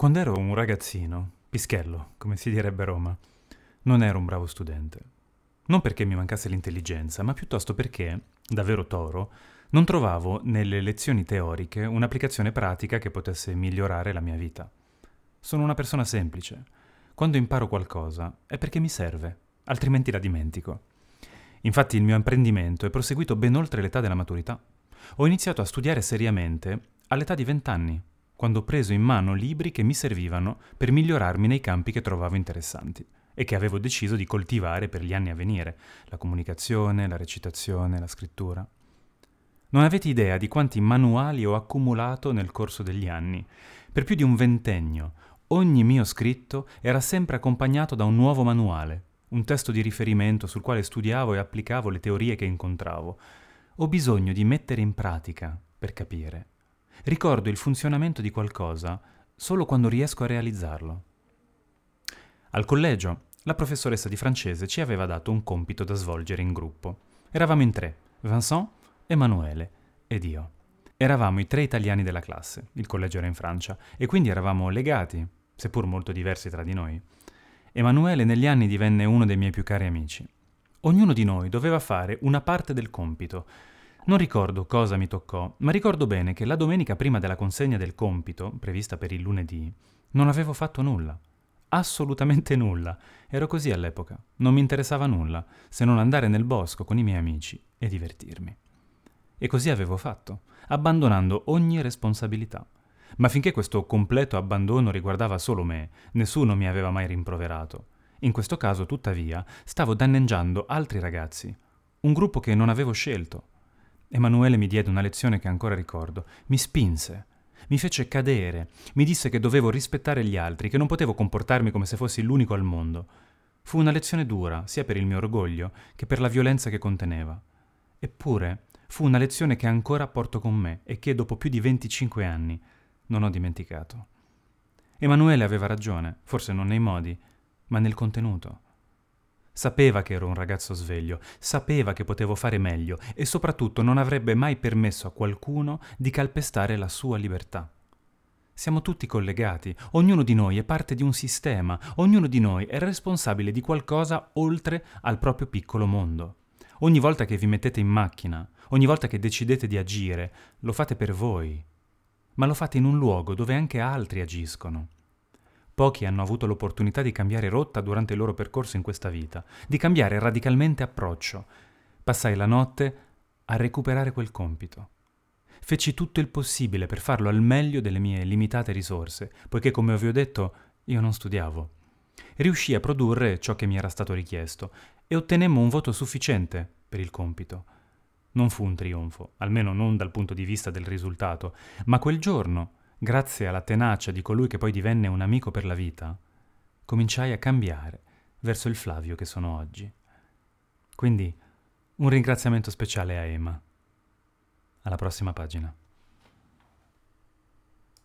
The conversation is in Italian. Quando ero un ragazzino, pischello, come si direbbe a Roma, non ero un bravo studente. Non perché mi mancasse l'intelligenza, ma piuttosto perché, da vero toro, non trovavo nelle lezioni teoriche un'applicazione pratica che potesse migliorare la mia vita. Sono una persona semplice. Quando imparo qualcosa è perché mi serve, altrimenti la dimentico. Infatti il mio apprendimento è proseguito ben oltre l'età della maturità. Ho iniziato a studiare seriamente all'età di 20 anni, quando ho preso in mano libri che mi servivano per migliorarmi nei campi che trovavo interessanti e che avevo deciso di coltivare per gli anni a venire: la comunicazione, la recitazione, la scrittura. Non avete idea di quanti manuali ho accumulato nel corso degli anni. Per più di un ventennio, ogni mio scritto era sempre accompagnato da un nuovo manuale, un testo di riferimento sul quale studiavo e applicavo le teorie che incontravo. Ho bisogno di mettere in pratica per capire. Ricordo il funzionamento di qualcosa solo quando riesco a realizzarlo. Al collegio, la professoressa di francese ci aveva dato un compito da svolgere in gruppo. Eravamo in 3, Vincent, Emanuele ed io. Eravamo i 3 italiani della classe, il collegio era in Francia, e quindi eravamo legati, seppur molto diversi tra di noi. Emanuele negli anni divenne uno dei miei più cari amici. Ognuno di noi doveva fare una parte del compito. Non ricordo cosa mi toccò, ma ricordo bene che la domenica prima della consegna del compito, prevista per il lunedì, non avevo fatto nulla. Assolutamente nulla. Ero così all'epoca. Non mi interessava nulla, se non andare nel bosco con i miei amici e divertirmi. E così avevo fatto, abbandonando ogni responsabilità. Ma finché questo completo abbandono riguardava solo me, nessuno mi aveva mai rimproverato. In questo caso, tuttavia, stavo danneggiando altri ragazzi, un gruppo che non avevo scelto. Emanuele mi diede una lezione che ancora ricordo. Mi spinse, mi fece cadere, mi disse che dovevo rispettare gli altri, che non potevo comportarmi come se fossi l'unico al mondo. Fu una lezione dura, sia per il mio orgoglio che per la violenza che conteneva. Eppure fu una lezione che ancora porto con me e che, dopo più di 25 anni, non ho dimenticato. Emanuele aveva ragione, forse non nei modi, ma nel contenuto. Sapeva che ero un ragazzo sveglio, sapeva che potevo fare meglio e soprattutto non avrebbe mai permesso a qualcuno di calpestare la sua libertà. Siamo tutti collegati, ognuno di noi è parte di un sistema, ognuno di noi è responsabile di qualcosa oltre al proprio piccolo mondo. Ogni volta che vi mettete in macchina, ogni volta che decidete di agire, lo fate per voi, ma lo fate in un luogo dove anche altri agiscono. Pochi hanno avuto l'opportunità di cambiare rotta durante il loro percorso in questa vita, di cambiare radicalmente approccio. Passai la notte a recuperare quel compito. Feci tutto il possibile per farlo al meglio delle mie limitate risorse, poiché, come vi ho detto, io non studiavo. Riuscii a produrre ciò che mi era stato richiesto e ottenemmo un voto sufficiente per il compito. Non fu un trionfo, almeno non dal punto di vista del risultato, ma quel giorno, grazie alla tenacia di colui che poi divenne un amico per la vita, cominciai a cambiare verso il Flavio che sono oggi. Quindi, un ringraziamento speciale a Emma. Alla prossima pagina.